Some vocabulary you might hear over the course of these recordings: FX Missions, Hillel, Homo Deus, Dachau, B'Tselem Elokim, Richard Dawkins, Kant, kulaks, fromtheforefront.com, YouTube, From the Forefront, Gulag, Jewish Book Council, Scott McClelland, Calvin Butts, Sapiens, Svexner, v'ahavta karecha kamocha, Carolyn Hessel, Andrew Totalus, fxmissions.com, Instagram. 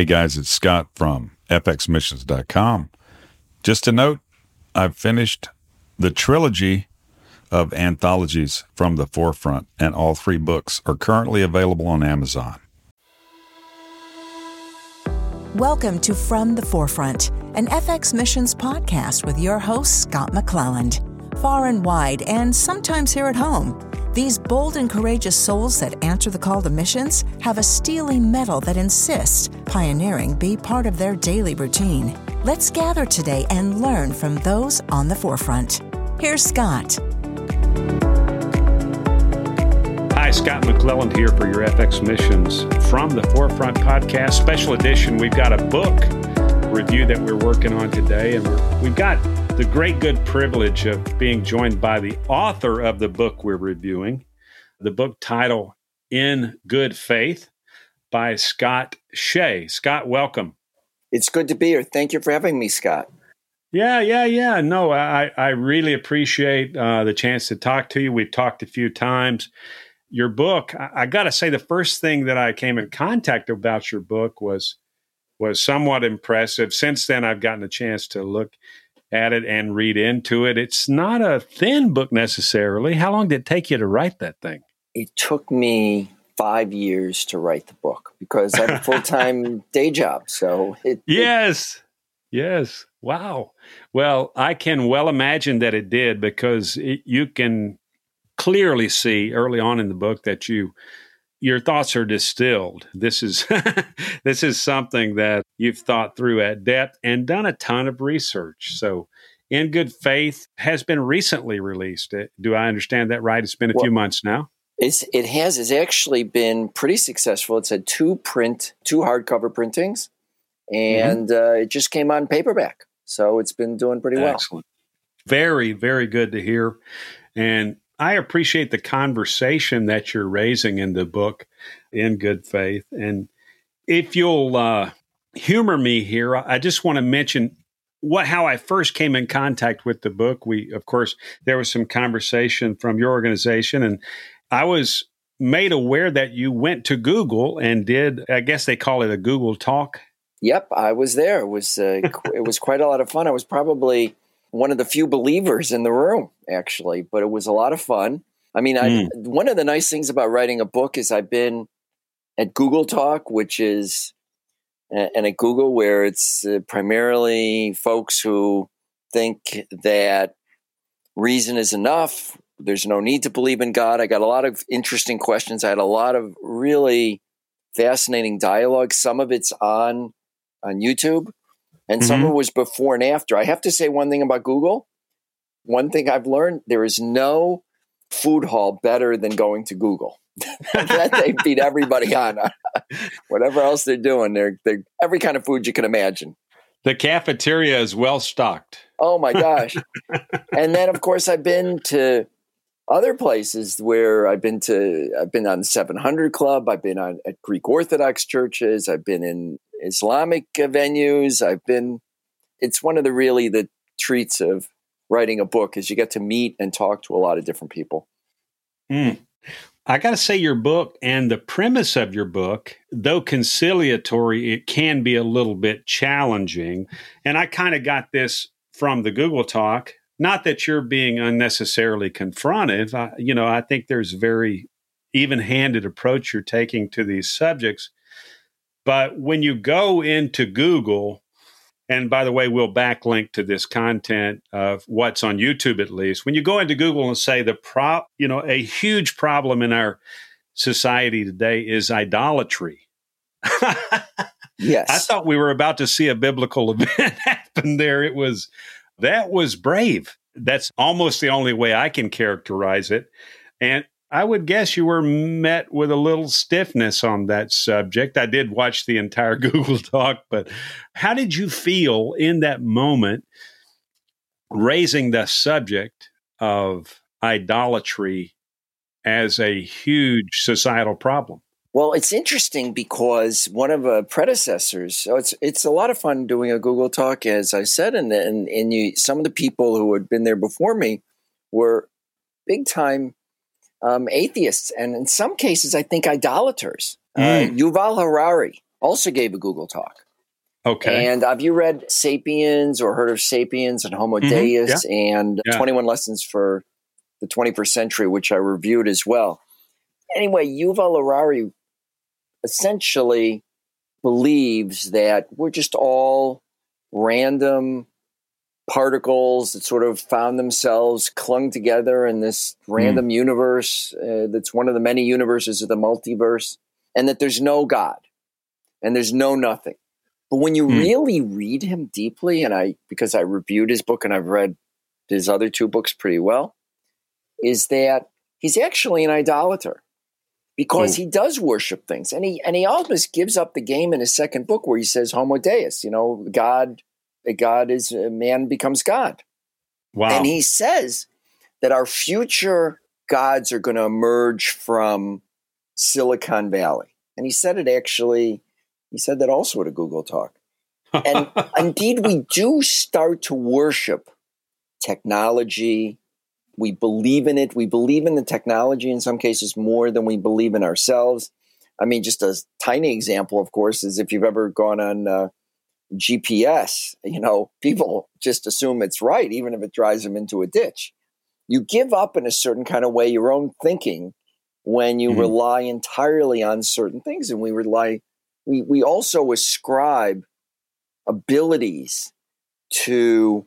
Hey guys, it's Scott from fxmissions.com. Just a note, I've finished the trilogy of anthologies From the Forefront, and all three books are currently available on Amazon. Welcome to From the Forefront, an FX Missions podcast with your host, Scott McClelland. Far and wide, and sometimes here at home, these bold and courageous souls that answer the call to missions have a steely metal that insists pioneering be part of their daily routine. Let's gather today and learn from those on the forefront. Here's Scott. Hi, Scott McClelland here for your FX Missions From the Forefront podcast, special edition. We've got a book review that we're working on today, and we've got the great good privilege of being joined by the author of the book we're reviewing, the book title In Good Faith by Scott Shay. Scott, welcome. It's good to be here. Thank you for having me, Scott. Yeah. No, I really appreciate the chance to talk to you. We've talked a few times. Your book, I got to say, the first thing that I came in contact about your book was somewhat impressive. Since then, I've gotten a chance to look at it and read into it. It's not a thin book necessarily. How long did it take you to write that thing? It took me 5 years to write the book because I have a full-time day job. So Yes. Wow. Well, I can well imagine that it did, because you can clearly see early on in the book that your thoughts are distilled. This is something that you've thought through at depth and done a ton of research. So In Good Faith has been recently released. Do I understand that right? It's been a few months now. It's actually been pretty successful. It's had two hardcover printings, and it just came on paperback. So it's been doing pretty well. Excellent. Very, very good to hear. And I appreciate the conversation that you're raising in the book, In Good Faith. And if you'll humor me here, I just want to mention how I first came in contact with the book. Of course, there was some conversation from your organization, and I was made aware that you went to Google and I guess they call it a Google Talk. Yep, I was there. It was it was quite a lot of fun. I was probably one of the few believers in the room, actually, but it was a lot of fun. I mean, one of the nice things about writing a book is I've been at Google Talk, which is, and at Google, where it's primarily folks who think that reason is enough. There's no need to believe in God. I got a lot of interesting questions. I had a lot of really fascinating dialogue. Some of it's on YouTube. And some of it was before and after. I have to say one thing about Google. One thing I've learned, there is no food hall better than going to Google. That they beat everybody on. Whatever else they're doing, they're every kind of food you can imagine. The cafeteria is well stocked. Oh, my gosh. And then, of course, I've been to other places where I've been on the 700 Club. I've been at Greek Orthodox churches. I've been in Islamic venues. It's one of the treats of writing a book is you get to meet and talk to a lot of different people. I got to say, your book and the premise of your book, though conciliatory, it can be a little bit challenging. And I kind of got this from the Google Talk. Not that you're being unnecessarily confrontive. I think there's a very even-handed approach you're taking to these subjects. But when you go into Google, and by the way, we'll backlink to this content of what's on YouTube, at least. When you go into Google and say a huge problem in our society today is idolatry. Yes. I thought we were about to see a biblical event happen there. That was brave. That's almost the only way I can characterize it. And I would guess you were met with a little stiffness on that subject. I did watch the entire Google Talk, but how did you feel in that moment raising the subject of idolatry as a huge societal problem? Well, it's interesting because one of our predecessors, so it's a lot of fun doing a Google Talk, as I said, and some of the people who had been there before me were big-time atheists, and in some cases, I think idolaters. Yuval Harari also gave a Google talk. Okay. And have you read Sapiens or heard of Sapiens and Homo Deus and 21 Lessons for the 21st Century, which I reviewed as well? Anyway, Yuval Harari essentially believes that we're just all random particles that sort of found themselves clung together in this random universe that's one of the many universes of the multiverse, and that there's no God and there's no nothing. But when you really read him deeply, and because I reviewed his book and I've read his other two books pretty well, is that he's actually an idolater because he does worship things. And he almost gives up the game in his second book where he says Homo Deus, you know, God is man becomes God. Wow. And he says that our future gods are going to emerge from Silicon Valley. And he said it actually, he said that also at a Google talk. And indeed, we do start to worship technology. We believe in it. We believe in the technology in some cases more than we believe in ourselves. I mean, just a tiny example, of course, is if you've ever gone on GPS, you know, people just assume it's right, even if it drives them into a ditch. You give up in a certain kind of way your own thinking when you rely entirely on certain things. And we also ascribe abilities to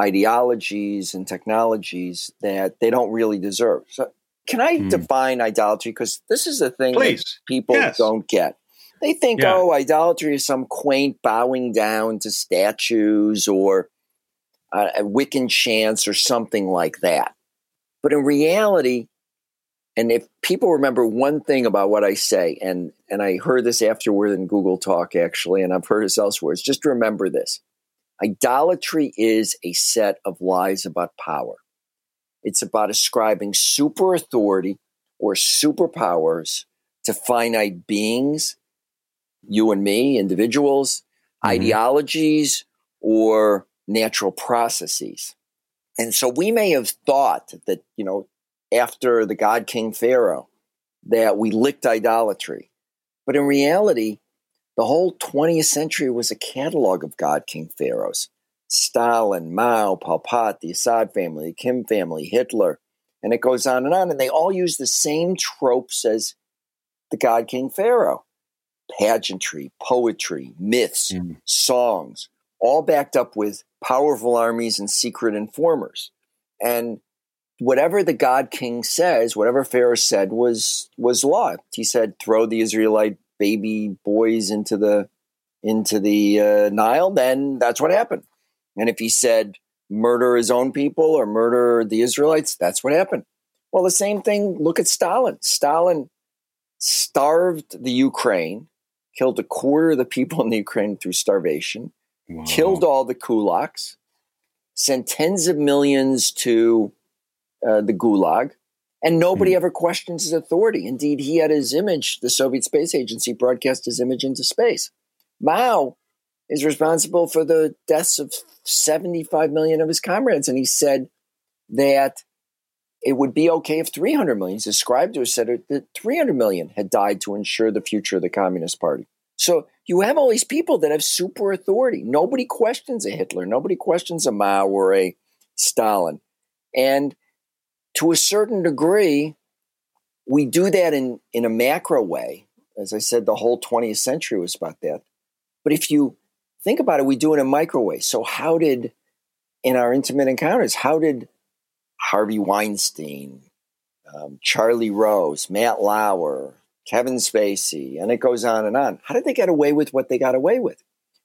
ideologies and technologies that they don't really deserve. So can I define idolatry? Because this is a thing that people don't get. They think, oh, idolatry is some quaint bowing down to statues or a Wiccan chants or something like that. But in reality, and if people remember one thing about what I say, and I heard this afterward in Google Talk, actually, and I've heard this elsewhere, is just remember this. Idolatry is a set of lies about power. It's about ascribing super authority or superpowers to finite beings, you and me, individuals, ideologies, or natural processes. And so we may have thought that, you know, after the God King Pharaoh, that we licked idolatry. But in reality, the whole 20th century was a catalog of God King Pharaohs. Stalin, Mao, Pol Pot, the Assad family, the Kim family, Hitler, and it goes on. And they all use the same tropes as the God King Pharaoh. Pageantry, poetry, myths, songs, all backed up with powerful armies and secret informers. And whatever the God King says, whatever Pharaoh said was law. He said, throw the Israelite baby boys into the Nile, then that's what happened. And if he said murder his own people or murder the Israelites, that's what happened. Well, the same thing, look at Stalin. Stalin starved the Ukraine, killed a quarter of the people in the Ukraine through starvation, killed all the kulaks, sent tens of millions to the gulag, and nobody ever questions his authority. Indeed, he had his image, the Soviet Space Agency broadcast his image into space. Mao is responsible for the deaths of 75 million of his comrades, and he said that it would be okay if 300 million, his scribe said that 300 million had died to ensure the future of the Communist Party. So you have all these people that have super authority. Nobody questions a Hitler. Nobody questions a Mao or a Stalin. And to a certain degree, we do that in a macro way. As I said, the whole 20th century was about that. But if you think about it, we do it in a micro way. So how did, in our intimate encounters, how did Harvey Weinstein, Charlie Rose, Matt Lauer, Kevin Spacey, and it goes on, how did they get away with what they got away with?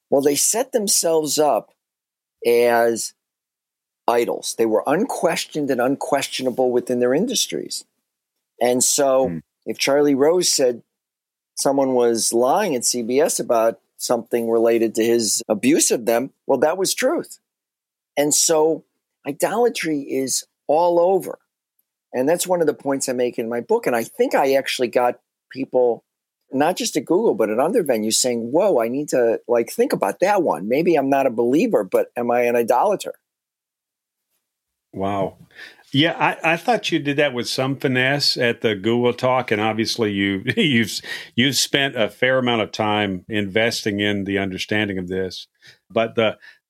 Well, they set themselves up as idols. They were unquestioned and unquestionable within their industries. And so if Charlie Rose said someone was lying at CBS about something related to his abuse of them, well, that was truth. And so idolatry is all over. And that's one of the points I make in my book. And I think I actually got people, not just at Google, but at other venues saying, whoa, I need to think about that one. Maybe I'm not a believer, but am I an idolater? Wow. Yeah, I thought you did that with some finesse at the Google Talk, and obviously you've spent a fair amount of time investing in the understanding of this. But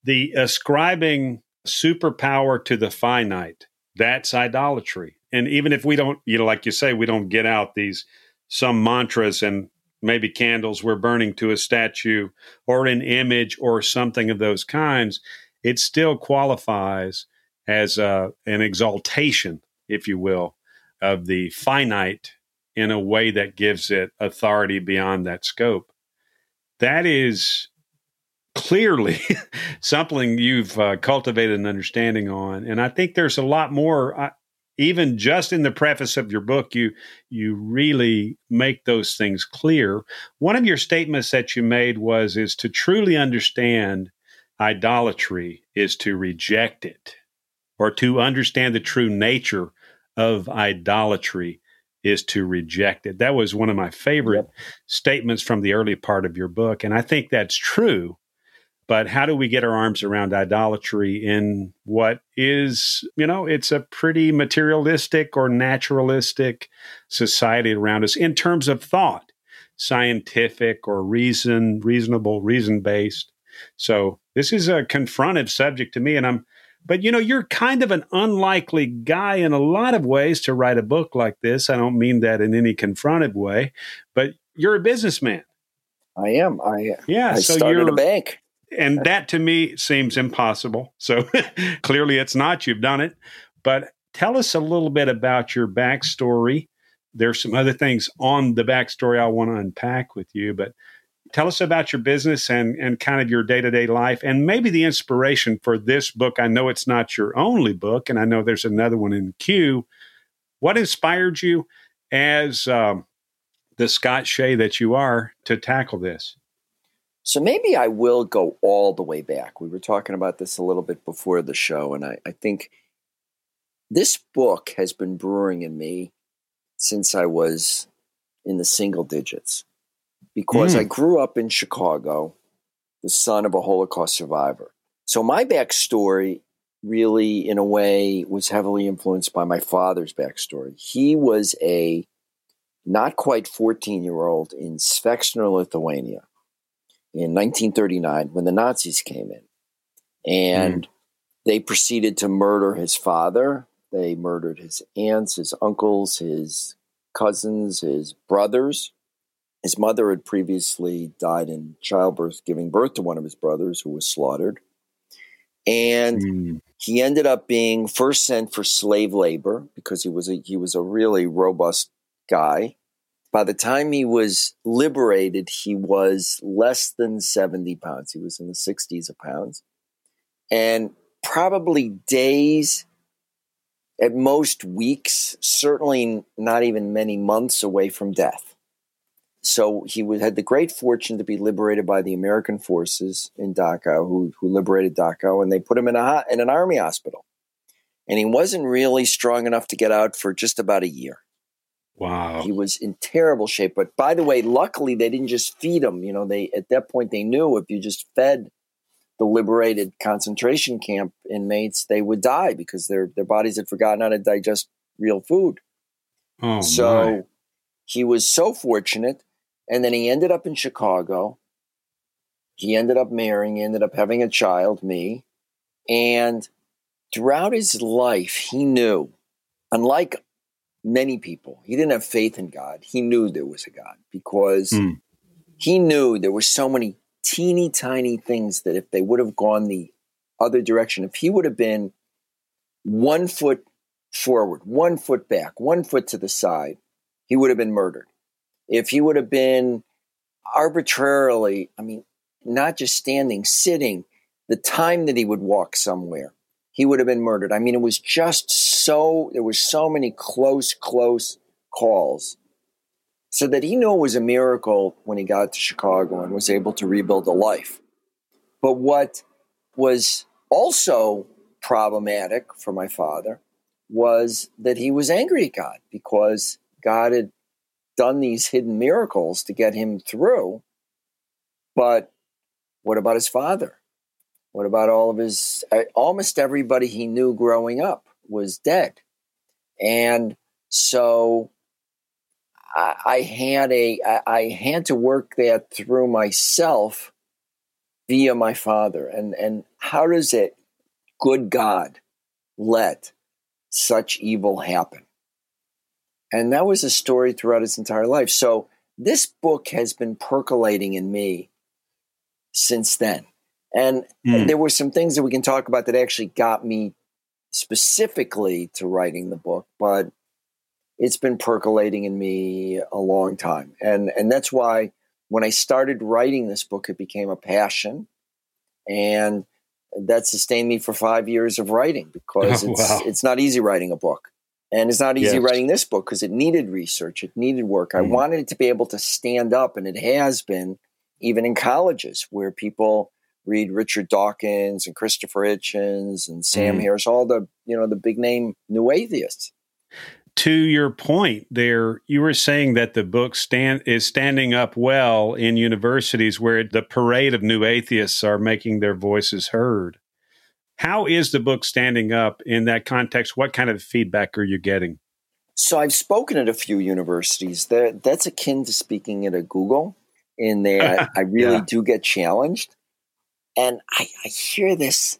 the ascribing superpower to the finite, that's idolatry. And even if we don't, you know, like you say, we don't get out these some mantras and maybe candles we're burning to a statue or an image or something of those kinds, it still qualifies as an exaltation, if you will, of the finite in a way that gives it authority beyond that scope. That is clearly something you've cultivated an understanding on. And I think there's a lot more, even just in the preface of your book, you really make those things clear. One of your statements that you made is to truly understand idolatry is to reject it. Or to understand the true nature of idolatry is to reject it. That was one of my favorite statements from the early part of your book. And I think that's true. But how do we get our arms around idolatry in what is, you know, it's a pretty materialistic or naturalistic society around us in terms of thought, scientific or reasonable, reason-based. So this is a confrontive subject to me, and But, you know, you're kind of an unlikely guy in a lot of ways to write a book like this. I don't mean that in any confrontive way, but you're a businessman. I am. I so started a bank. And that to me seems impossible. So clearly it's not. You've done it. But tell us a little bit about your backstory. There's some other things on the backstory I want to unpack with you, but tell us about your business and kind of your day-to-day life and maybe the inspiration for this book. I know it's not your only book, and I know there's another one in queue. What inspired you as the Scott Shay that you are to tackle this? So maybe I will go all the way back. We were talking about this a little bit before the show, and I think this book has been brewing in me since I was in the single digits. Because I grew up in Chicago, the son of a Holocaust survivor. So my backstory really, in a way, was heavily influenced by my father's backstory. He was a not quite 14-year-old in Svexner, Lithuania in 1939 when the Nazis came in. And they proceeded to murder his father. They murdered his aunts, his uncles, his cousins, his brothers. His mother had previously died in childbirth, giving birth to one of his brothers who was slaughtered. And he ended up being first sent for slave labor because he was a really robust guy. By the time he was liberated, he was less than 70 pounds. He was in the 60s of pounds. And probably days, at most weeks, certainly not even many months away from death. So he had the great fortune to be liberated by the American forces in Dachau, who liberated Dachau, and they put him in an army hospital. And he wasn't really strong enough to get out for just about a year. Wow. He was in terrible shape. But by the way, luckily, they didn't just feed him. You know, at that point, they knew if you just fed the liberated concentration camp inmates, they would die because their bodies had forgotten how to digest real food. Oh, so my. He was so fortunate. And then he ended up in Chicago. He ended up marrying, ended up having a child, me. And throughout his life, he knew, unlike many people, he didn't have faith in God. He knew there was a God because he knew there were so many teeny tiny things that if they would have gone the other direction, if he would have been 1 foot forward, 1 foot back, 1 foot to the side, he would have been murdered. If he would have been arbitrarily, not just standing, sitting, the time that he would walk somewhere, he would have been murdered. I mean, it was just so, there were so many close calls. So that he knew it was a miracle when he got to Chicago and was able to rebuild a life. But what was also problematic for my father was that he was angry at God because God had done these hidden miracles to get him through. But what about his father? What about all of almost everybody he knew growing up was dead. And so I had to work that through myself via my father. And how does it, good God, let such evil happen? And that was a story throughout his entire life. So this book has been percolating in me since then. And there were some things that we can talk about that actually got me specifically to writing the book, but it's been percolating in me a long time. And that's why when I started writing this book, it became a passion, and that sustained me for 5 years of writing, because it's not easy writing a book. And it's not easy writing this book because it needed research. It needed work. I wanted it to be able to stand up, and it has been, even in colleges where people read Richard Dawkins and Christopher Hitchens and Sam Harris, all the, you know, the big name new atheists. To your point there, you were saying that the book is standing up well in universities where the parade of new atheists are making their voices heard. How is the book standing up in that context? What kind of feedback are you getting? So I've spoken at a few universities. That's akin to speaking at a Google, in that I really do get challenged. And I hear this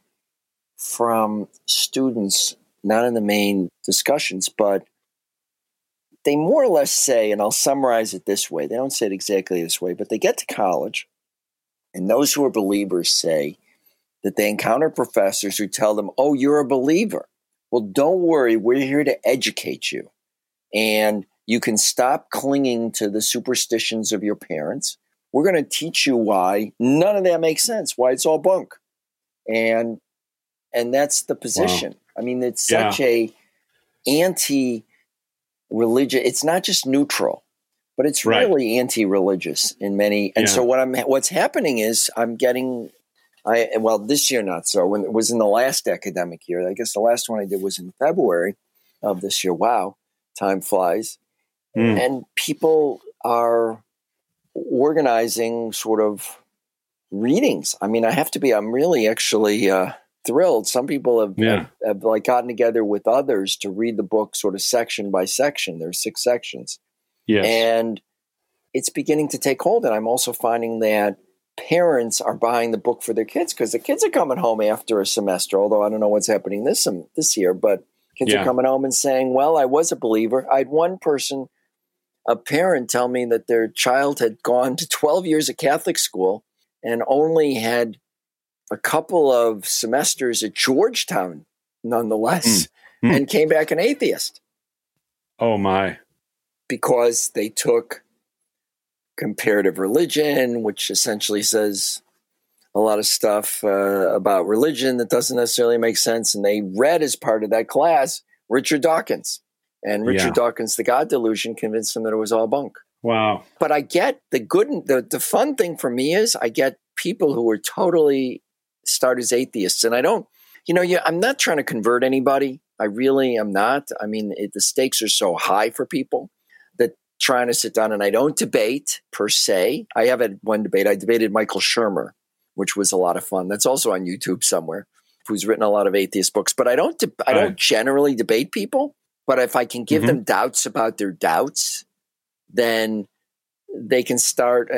from students, not in the main discussions, but they more or less say, and I'll summarize it this way, they don't say it exactly this way, but they get to college, and those who are believers say that they encounter professors who tell them, oh, you're a believer. Well, don't worry, we're here to educate you. And you can stop clinging to the superstitions of your parents. We're going to teach you why none of that makes sense, why it's all bunk. And that's the position. Wow. I mean, it's such a anti-religious, it's not just neutral, but it's really anti-religious in many. And so what's happening is I'm getting, well, this year not so, when it was in the last academic year, I guess the last one I did was in February of this year. Wow. Time flies. And people are organizing sort of readings. I mean, I have to be, I'm really actually thrilled. Some people have like gotten together with others to read the book sort of section by section. There are 6 sections. Yes. And it's beginning to take hold. And I'm also finding that parents are buying the book for their kids, because the kids are coming home after a semester, although I don't know what's happening this year, but kids are coming home and saying, well, I was a believer. I had one person, a parent, tell me that their child had gone to 12 years of Catholic school and only had a couple of semesters at Georgetown, nonetheless, and came back an atheist. Oh, my. Because they took comparative religion, which essentially says a lot of stuff about religion that doesn't necessarily make sense. And they read, as part of that class, Richard Dawkins. And Richard Dawkins, The God Delusion, convinced them that it was all bunk. Wow. But I get the good, the fun thing for me is I get people who are totally start as atheists. And I don't, I'm not trying to convert anybody. I really am not. I mean, the stakes are so high for people that trying to sit down, and I don't debate per se. I have had one debate. I debated Michael Shermer, which was a lot of fun. That's also on YouTube somewhere, who's written a lot of atheist books. But I don't generally debate people. But if I can give them doubts about their doubts, then they can start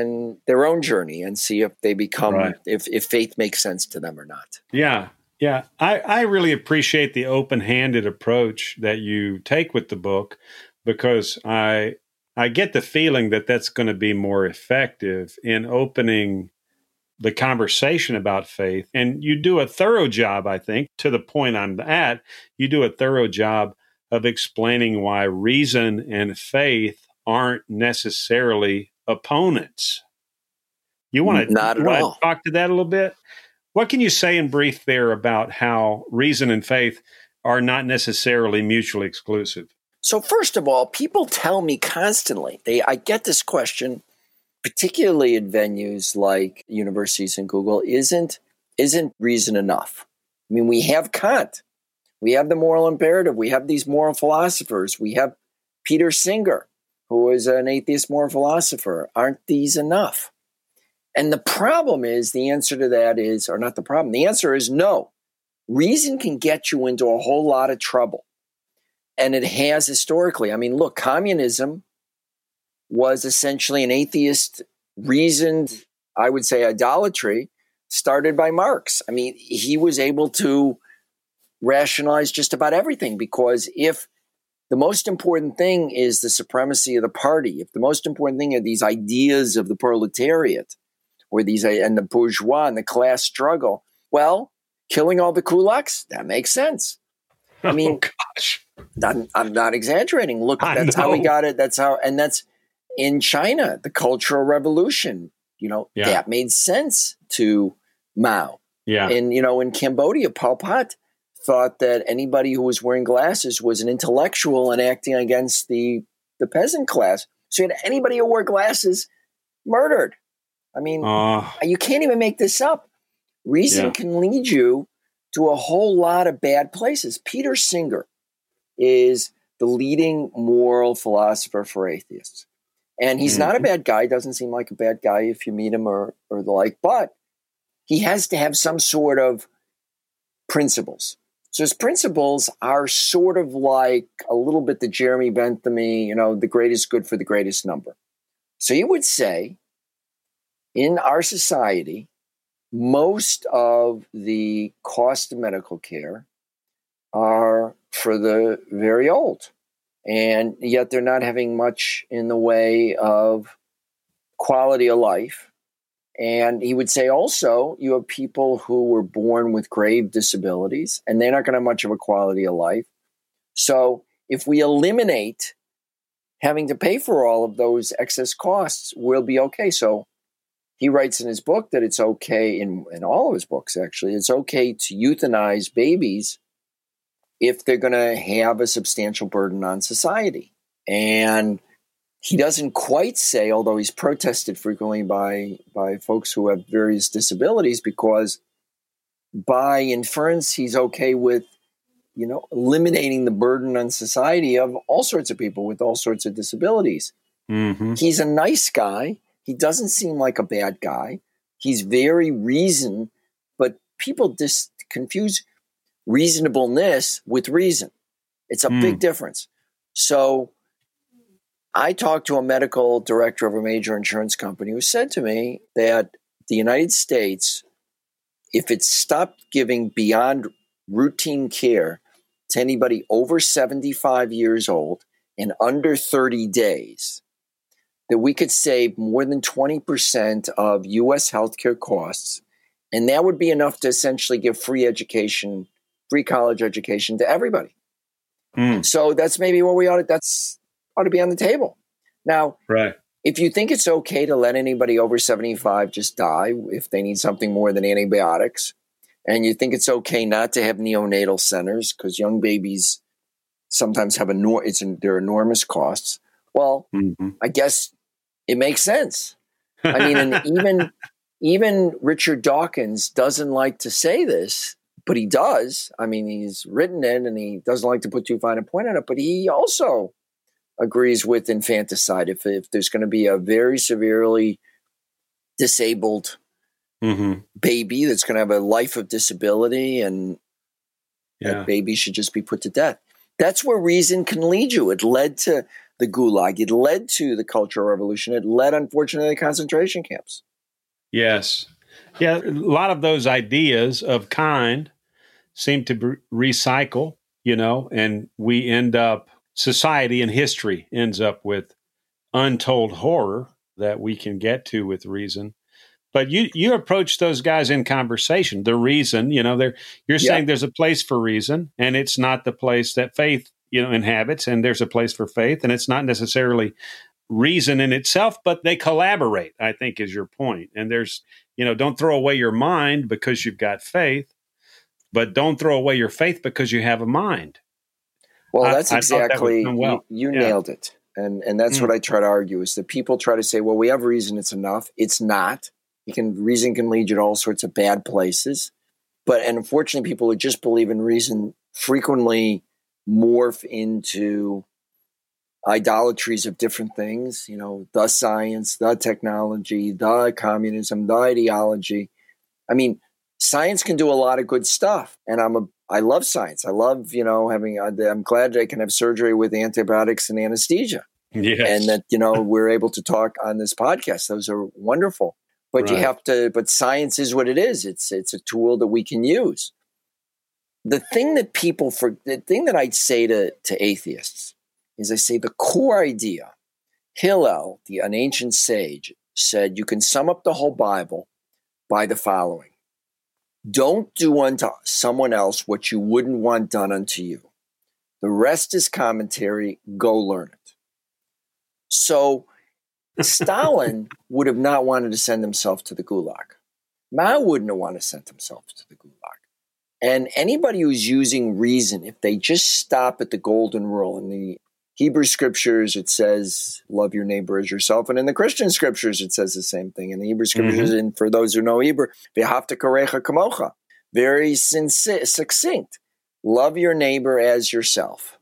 their own journey and see if they become, if faith makes sense to them or not. Yeah, yeah. I really appreciate the open-handed approach that you take with the book, because I get the feeling that that's going to be more effective in opening the conversation about faith. And you do a thorough job, I think, to the point I'm at, you do a thorough job of explaining why reason and faith aren't necessarily opponents. You want to talk to that a little bit? What can you say in brief there about how reason and faith are not necessarily mutually exclusive? So first of all, people tell me constantly, I get this question, particularly at venues like universities and Google, isn't reason enough? I mean, we have Kant. We have the moral imperative. We have these moral philosophers. We have Peter Singer, who is an atheist moral philosopher. Aren't these enough? And the problem is, the answer to that is, or not the problem, the answer is no. Reason can get you into a whole lot of trouble. and it has historically. I mean, look, communism was essentially an atheist reasoned, I would say, idolatry started by Marx. I mean, he was able to rationalize just about everything, because if the most important thing is the supremacy of the party, if the most important thing are these ideas of the proletariat or these and the bourgeois and the class struggle, well, killing all the kulaks, that makes sense. I mean, gosh, I'm not exaggerating. Look, that's how we got it. That's how, and that's in China, the Cultural Revolution, that made sense to Mao. Yeah. And, in Cambodia, Pol Pot thought that anybody who was wearing glasses was an intellectual and acting against the peasant class. So you had anybody who wore glasses murdered. I mean, you can't even make this up. Reason can lead you to a whole lot of bad places. Peter Singer is the leading moral philosopher for atheists. And he's not a bad guy. Doesn't seem like a bad guy if you meet him or the like. But he has to have some sort of principles. So his principles are sort of like a little bit the Jeremy Bentham-y, the greatest good for the greatest number. So you would say in our society, most of the cost of medical care are for the very old. And yet they're not having much in the way of quality of life. And he would say also, you have people who were born with grave disabilities, and they're not going to have much of a quality of life. So if we eliminate having to pay for all of those excess costs, we'll be okay. So he writes in his book that it's okay, in all of his books actually, it's okay to euthanize babies if they're going to have a substantial burden on society. And he doesn't quite say, although he's protested frequently by folks who have various disabilities, because by inference, he's okay with, eliminating the burden on society of all sorts of people with all sorts of disabilities. Mm-hmm. He's a nice guy. He doesn't seem like a bad guy. He's very reasoned, but people just confuse reasonableness with reason. It's a big difference. So I talked to a medical director of a major insurance company who said to me that the United States, if it stopped giving beyond routine care to anybody over 75 years old and under 30 days, that we could save more than 20% of U.S. healthcare costs. And that would be enough to essentially give free education, free college education to everybody. So that's maybe what we ought to be on the table. Now, if you think it's okay to let anybody over 75 just die if they need something more than antibiotics, and you think it's okay not to have neonatal centers because young babies sometimes have there are enormous costs. Well, I guess it makes sense. I mean, and even Richard Dawkins doesn't like to say this, but he does. I mean, he's written it and he doesn't like to put too fine a point on it, but he also agrees with infanticide. If there's going to be a very severely disabled baby that's going to have a life of disability, and that baby should just be put to death. That's where reason can lead you. It led to the Gulag. It led to the Cultural Revolution. It led, unfortunately, to concentration camps. Yes. Yeah, a lot of those ideas of kind seem to recycle, and we end up, society and history ends up with untold horror that we can get to with reason. But you approach those guys in conversation. The reason, you're saying there's a place for reason, and it's not the place that faith inhabits, and there's a place for faith, and it's not necessarily reason in itself, but they collaborate, I think is your point. And there's, don't throw away your mind because you've got faith, but don't throw away your faith because you have a mind. Well, that's exactly, you nailed it. And that's what I try to argue, is that people try to say, well, we have reason, it's enough. It's not. Reason can lead you to all sorts of bad places. And unfortunately, people who just believe in reason frequently morph into idolatries of different things, the science, the technology, the communism, the ideology. I mean, science can do a lot of good stuff. And I'm a I love science. I love, you know, I'm glad I can have surgery with antibiotics and anesthesia. Yes. And that, you know, we're able to talk on this podcast. Those are wonderful. But right. You have to, but science is what it is. It's a tool that we can use. The thing that I'd say to atheists is I say the core idea. Hillel, an ancient sage, said you can sum up the whole Bible by the following. Don't do unto someone else what you wouldn't want done unto you. The rest is commentary. Go learn it. So Stalin would have not wanted to send himself to the gulag. Mao wouldn't have wanted to send himself to the gulag. And anybody who's using reason, if they just stop at the golden rule, in the Hebrew scriptures, it says, love your neighbor as yourself. And in the Christian scriptures, it says the same thing. In the Hebrew scriptures, and for those who know Hebrew, v'ahavta karecha kamocha, very succinct. Love your neighbor as yourself.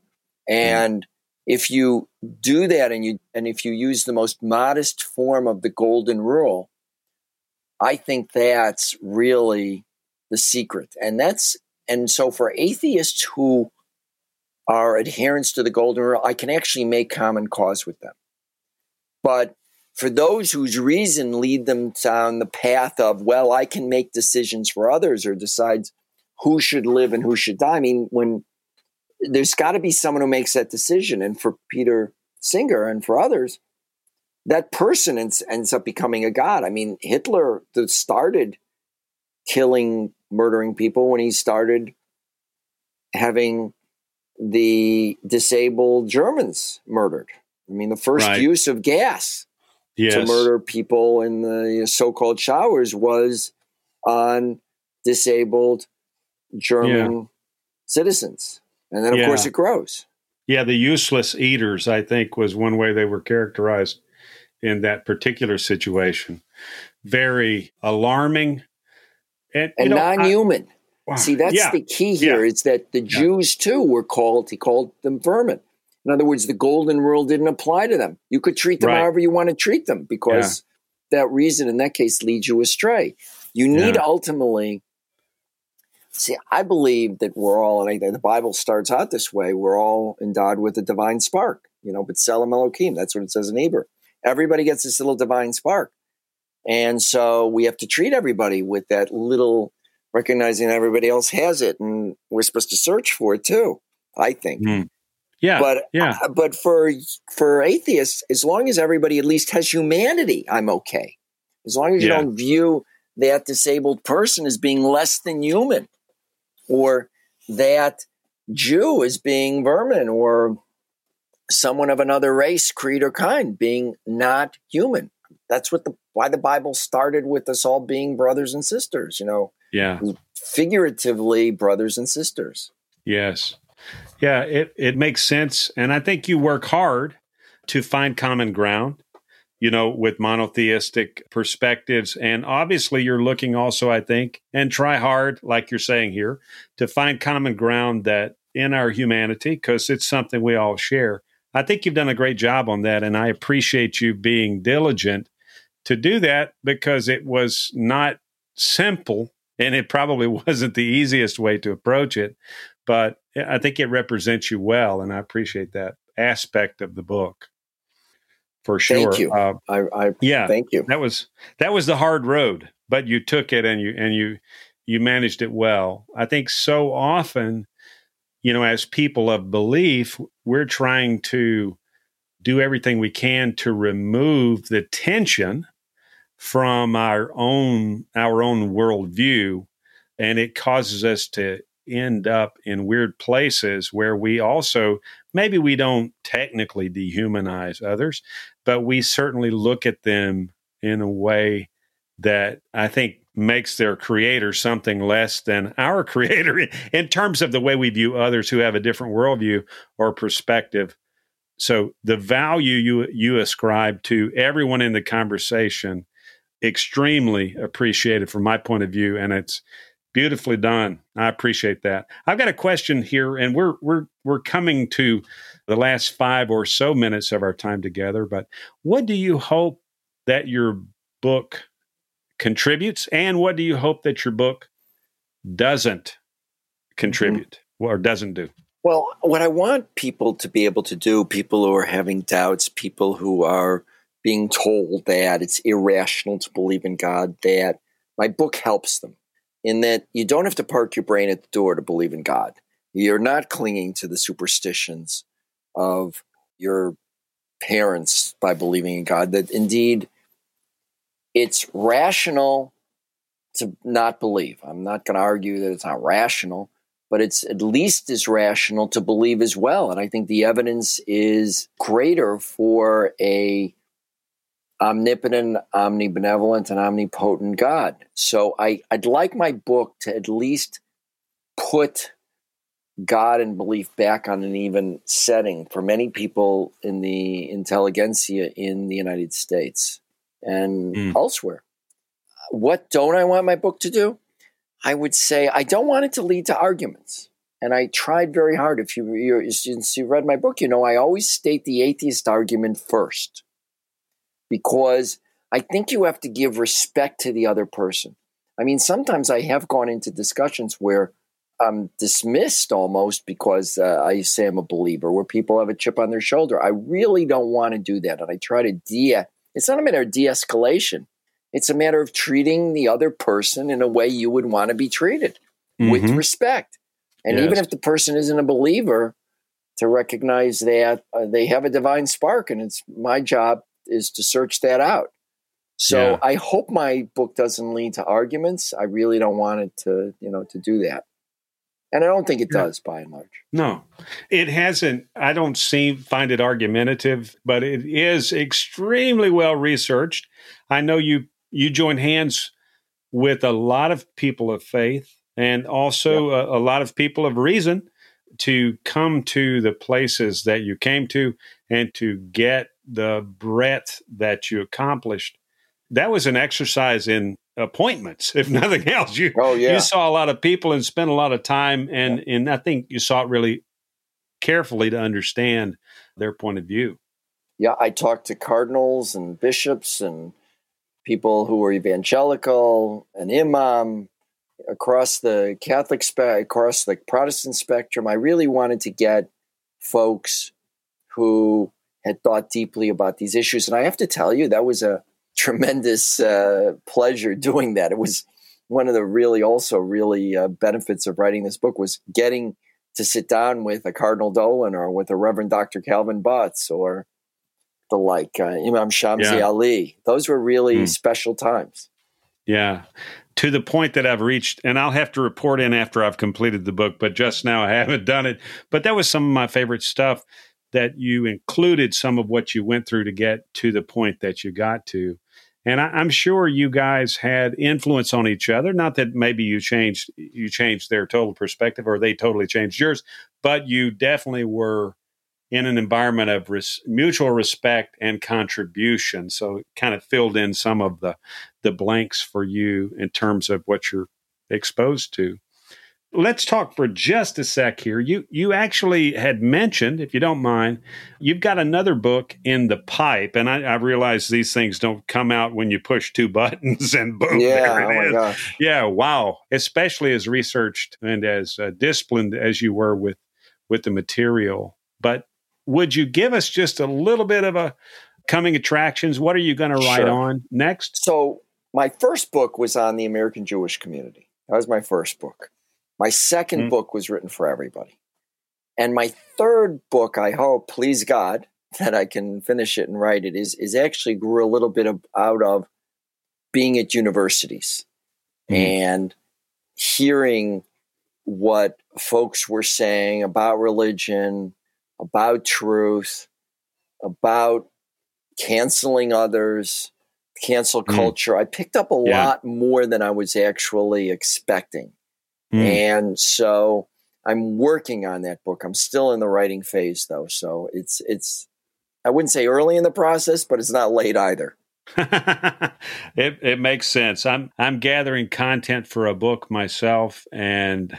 And if you do that and if you use the most modest form of the golden rule, I think that's really the secret. And so for atheists who are adherents to the golden rule, I can actually make common cause with them. But for those whose reason lead them down the path of, well, I can make decisions for others or decide who should live and who should die. I mean, when there's got to be someone who makes that decision. And for Peter Singer and for others, that person ends up becoming a god. I mean, Hitler started killing, murdering people when he started having the disabled Germans murdered. I mean, the first use of gas to murder people in the so-called showers was on disabled German citizens. And then, of course, it grows. Yeah, the useless eaters, I think, was one way they were characterized in that particular situation. Very alarming. And non-human. See, that's the key here is that the Jews, too, were called, he called them vermin. In other words, the golden rule didn't apply to them. You could treat them however you want to treat them because that reason, in that case, leads you astray. You need ultimately, see, I believe that we're all, and the Bible starts out this way, we're all endowed with a divine spark, you know, but B'Tselem Elokim, that's what it says in Hebrew. Everybody gets this little divine spark. And so we have to treat everybody with that little, recognizing everybody else has it, and we're supposed to search for it too, I think. But for atheists, as long as everybody at least has humanity, I'm okay. As long as you don't view that disabled person as being less than human, or that Jew as being vermin, or someone of another race, creed, or kind being not human. That's why the Bible started with us all being brothers and sisters, you know. Yeah. Figuratively, brothers and sisters. Yes. Yeah, it makes sense. And I think you work hard to find common ground, you know, with monotheistic perspectives. And obviously you're looking also, I think, and try hard, like you're saying here, to find common ground that in our humanity, because it's something we all share. I think you've done a great job on that. And I appreciate you being diligent to do that because it was not simple. And it probably wasn't the easiest way to approach it, but I think it represents you well, and I appreciate that aspect of the book for sure. Thank you. Thank you. That was the hard road, but you took it and you managed it well. I think so often, you know, as people of belief, we're trying to do everything we can to remove the tension from our own worldview, and it causes us to end up in weird places where we also, maybe we don't technically dehumanize others, but we certainly look at them in a way that I think makes their creator something less than our creator in terms of the way we view others who have a different worldview or perspective. So the value you ascribe to everyone in the conversation, extremely appreciated from my point of view, and it's beautifully done. I appreciate that. I've got a question here, and we're coming to the last 5 or so minutes of our time together, but what do you hope that your book contributes, and what do you hope that your book doesn't contribute or doesn't do? Well, what I want people to be able to do, people who are having doubts, people who are being told that it's irrational to believe in God, that my book helps them in that you don't have to park your brain at the door to believe in God. You're not clinging to the superstitions of your parents by believing in God, that indeed it's rational to not believe. I'm not going to argue that it's not rational, but it's at least as rational to believe as well. And I think the evidence is greater for a omnipotent, omnibenevolent, and omnipotent God. So I'd like my book to at least put God and belief back on an even setting for many people in the intelligentsia in the United States and elsewhere. What don't I want my book to do? I would say I don't want it to lead to arguments. And I tried very hard. If you read my book, you know I always state the atheist argument first because I think you have to give respect to the other person. I mean, sometimes I have gone into discussions where I'm dismissed almost because I say I'm a believer, where people have a chip on their shoulder. I really don't want to do that. And I try to it's not a matter of de-escalation. It's a matter of treating the other person in a way you would want to be treated with respect. And even if the person isn't a believer, to recognize that they have a divine spark and it's my job is to search that out. So I hope my book doesn't lead to arguments. I really don't want it to, to do that. And I don't think it does, by and large. No, it hasn't. I don't find it argumentative, but it is extremely well researched. I know you join hands with a lot of people of faith and also a lot of people of reason to come to the places that you came to and to get the breadth that you accomplished. That was an exercise in appointments, if nothing else. You saw a lot of people and spent a lot of time, and I think you saw it really carefully to understand their point of view. Yeah, I talked to cardinals and bishops and people who were evangelical, an imam, across the Catholic across the Protestant spectrum. I really wanted to get folks who had thought deeply about these issues, and I have to tell you, that was a tremendous pleasure doing that. It was one of the really benefits of writing this book was getting to sit down with a Cardinal Dolan or with a Reverend Dr. Calvin Butts or the like, Imam Shamsi Ali. Those were really special times. Yeah. To the point that I've reached, and I'll have to report in after I've completed the book, but just now I haven't done it. But that was some of my favorite stuff, that you included some of what you went through to get to the point that you got to. And I'm sure you guys had influence on each other. Not that maybe you changed their total perspective or they totally changed yours, but you definitely were in an environment of mutual respect and contribution. So it kind of filled in some of the blanks for you in terms of what you're exposed to. Let's talk for just a sec here. You actually had mentioned, if you don't mind, you've got another book in the pipe, and I realize these things don't come out when you push two buttons and boom, there it is. Gosh. Yeah, wow. Especially as researched and as disciplined as you were with the material. But would you give us just a little bit of a coming attractions? What are you going to write on next? So my first book was on the American Jewish community. That was my first book. My second book was written for everybody. And my third book, I hope, please God, that I can finish it and write it, is actually grew a little bit out of being at universities and hearing what folks were saying about religion, about truth, about canceling others, cancel culture. I picked up a lot more than I was actually expecting. And so I'm working on that book. I'm still in the writing phase, though. So it's I wouldn't say early in the process, but it's not late either. It makes sense. I'm gathering content for a book myself, and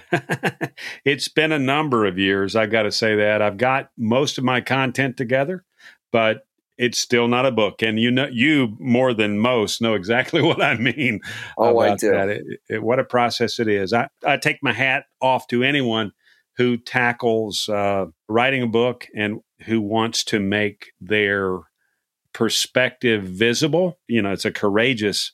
it's been a number of years. I got to say that I've got most of my content together, but It's still not a book. And you know, you more than most know exactly what I mean. Oh, I do. What a process it is. I take my hat off to anyone who tackles writing a book and who wants to make their perspective visible. You know, it's a courageous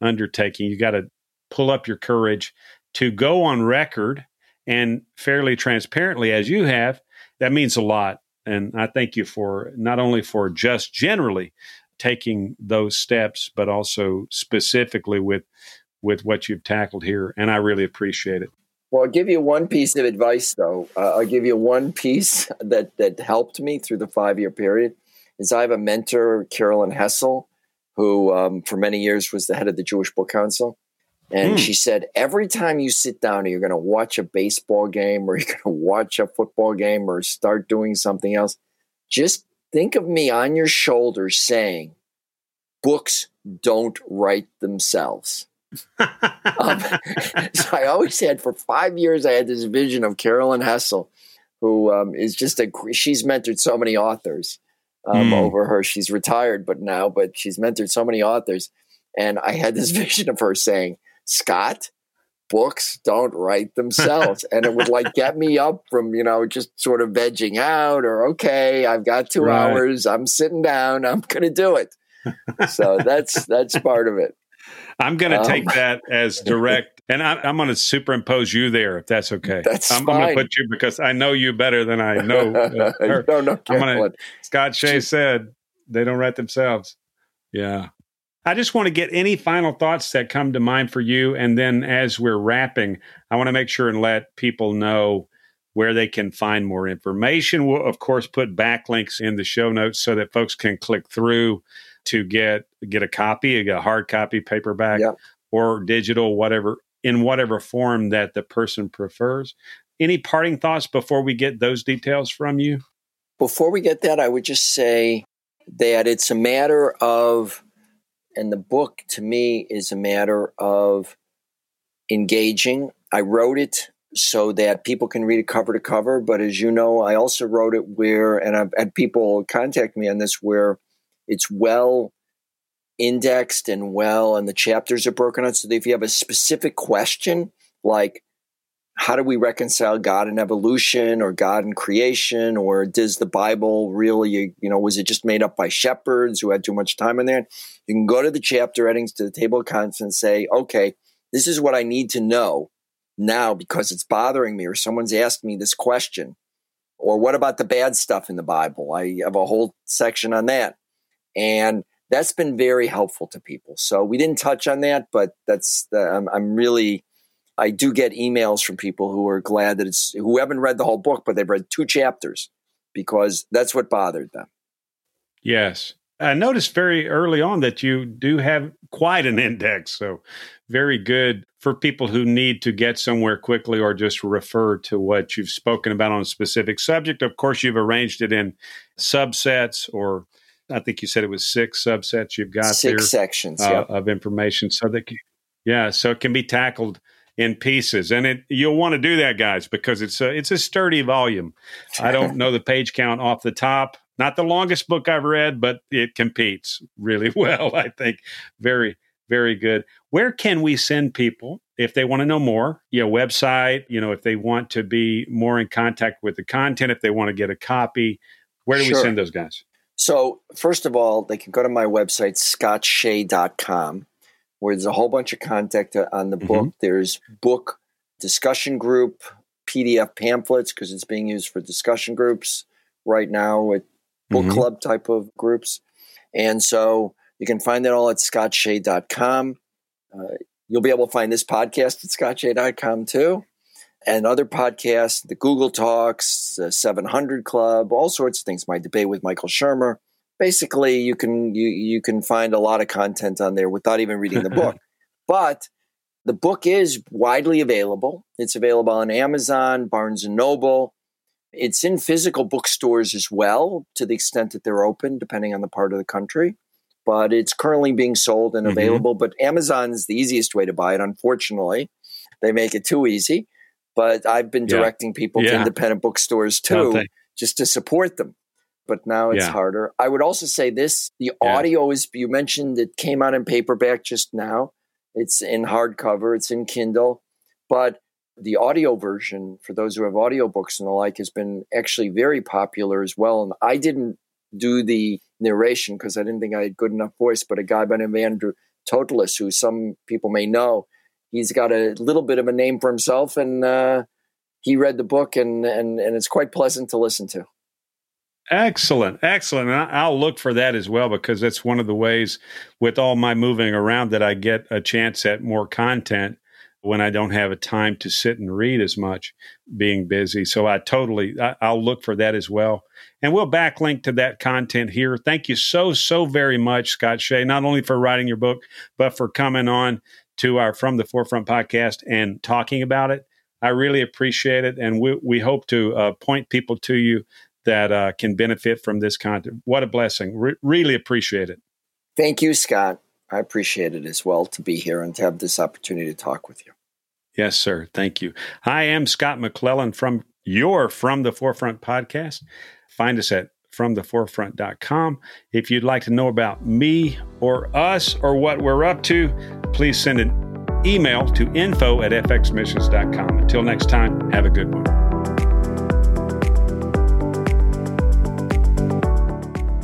undertaking. You got to pull up your courage to go on record and fairly transparently as you have. That means a lot. And I thank you for not only for just generally taking those steps, but also specifically with what you've tackled here. And I really appreciate it. Well, I'll give you one piece of advice, though. I'll give you one piece that helped me through the 5-year period is I have a mentor, Carolyn Hessel, who for many years was the head of the Jewish Book Council. And she said, every time you sit down and you're going to watch a baseball game or you're going to watch a football game or start doing something else, just think of me on your shoulder saying, books don't write themselves. So I always had, for 5 years, I had this vision of Carolyn Hessel, who is just she's mentored so many authors over her. She's retired but she's mentored so many authors. And I had this vision of her saying, Scott, books don't write themselves. And it would get me up from, just sort of vegging out or, okay, I've got 2 hours. I'm sitting down. I'm going to do it. So that's part of it. I'm going to take that as direct. And I'm going to superimpose you there, if that's okay. That's fine. I'm going to put you, because I know you better than I know her. Scott Shay said, they don't write themselves. Yeah. I just want to get any final thoughts that come to mind for you. And then as we're wrapping, I want to make sure and let people know where they can find more information. We'll, of course, put backlinks in the show notes so that folks can click through to get a copy, a hard copy, paperback, or digital, whatever, in whatever form that the person prefers. Any parting thoughts before we get those details from you? Before we get that, I would just say that it's a matter of, and the book, to me, is a matter of engaging. I wrote it so that people can read it cover to cover. But as you know, I also wrote it where, and I've had people contact me on this, where it's well indexed and the chapters are broken out. So that if you have a specific question, like how do we reconcile God and evolution or God and creation, or does the Bible really, was it just made up by shepherds who had too much time in there? You can go to the chapter headings, to the table of contents, and say, okay, this is what I need to know now because it's bothering me or someone's asked me this question. Or what about the bad stuff in the Bible? I have a whole section on that. And that's been very helpful to people. So we didn't touch on that, but I do get emails from people who are glad that who haven't read the whole book, but they've read 2 chapters because that's what bothered them. Yes. I noticed very early on that you do have quite an index, so very good for people who need to get somewhere quickly or just refer to what you've spoken about on a specific subject. Of course, you've arranged it in subsets, or I think you said it was 6 subsets you've got 6 there, sections of information, so that so it can be tackled in pieces. And you'll want to do that, guys, because it's a sturdy volume. I don't know the page count off the top. Not the longest book I've read, but it competes really well, I think. Very, very good. Where can we send people if they want to know more? Website, if they want to be more in contact with the content, if they want to get a copy, where do we send those guys? So first of all, they can go to my website, scottshay.com, where there's a whole bunch of content on the book. There's book discussion group, PDF pamphlets, because it's being used for discussion groups right now with book club type of groups. And so you can find that all at scottshay.com. You'll be able to find this podcast at scottshay.com too. And other podcasts, the Google Talks, the 700 Club, all sorts of things. My debate with Michael Shermer. Basically, you can find a lot of content on there without even reading the book. But the book is widely available. It's available on Amazon, Barnes & Noble. It's in physical bookstores as well, to the extent that they're open, depending on the part of the country. But it's currently being sold and available. But Amazon is the easiest way to buy it, unfortunately. They make it too easy. But I've been directing people to independent bookstores, too, just to support them. but now it's harder. I would also say this, the audio is, you mentioned it came out in paperback just now. It's in hardcover, it's in Kindle, but the audio version for those who have audiobooks and the like has been actually very popular as well. And I didn't do the narration because I didn't think I had good enough voice, but a guy by the name of Andrew Totalus, who some people may know, he's got a little bit of a name for himself, and he read the book, and it's quite pleasant to listen to. Excellent, excellent. And I'll look for that as well, because that's one of the ways with all my moving around that I get a chance at more content when I don't have a time to sit and read as much, being busy. So I'll look for that as well. And we'll backlink to that content here. Thank you so, so very much, Scott Shay, not only for writing your book, but for coming on to our From the Forefront podcast and talking about it. I really appreciate it. And we hope to point people to you that can benefit from this content. What a blessing. Really appreciate it. Thank you, Scott. I appreciate it as well to be here and to have this opportunity to talk with you. Yes, sir. Thank you. I am Scott McClelland from your From the Forefront podcast. Find us at fromtheforefront.com. If you'd like to know about me or us or what we're up to, please send an email to info@fxmissions.com. Until next time, have a good one.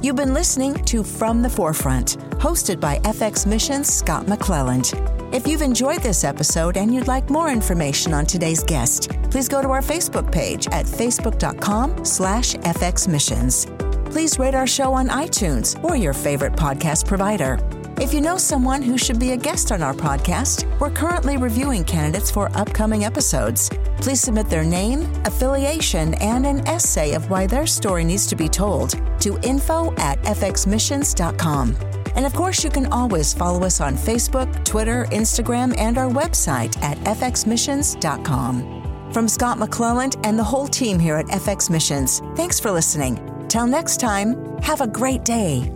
You've been listening to From the Forefront, hosted by FX Missions' Scott McClelland. If you've enjoyed this episode and you'd like more information on today's guest, please go to our Facebook page at facebook.com/FX Missions. Please rate our show on iTunes or your favorite podcast provider. If you know someone who should be a guest on our podcast, we're currently reviewing candidates for upcoming episodes. Please submit their name, affiliation, and an essay of why their story needs to be told to info@fxmissions.com. And of course, you can always follow us on Facebook, Twitter, Instagram, and our website at fxmissions.com. From Scott McClelland and the whole team here at FX Missions, thanks for listening. Till next time, have a great day.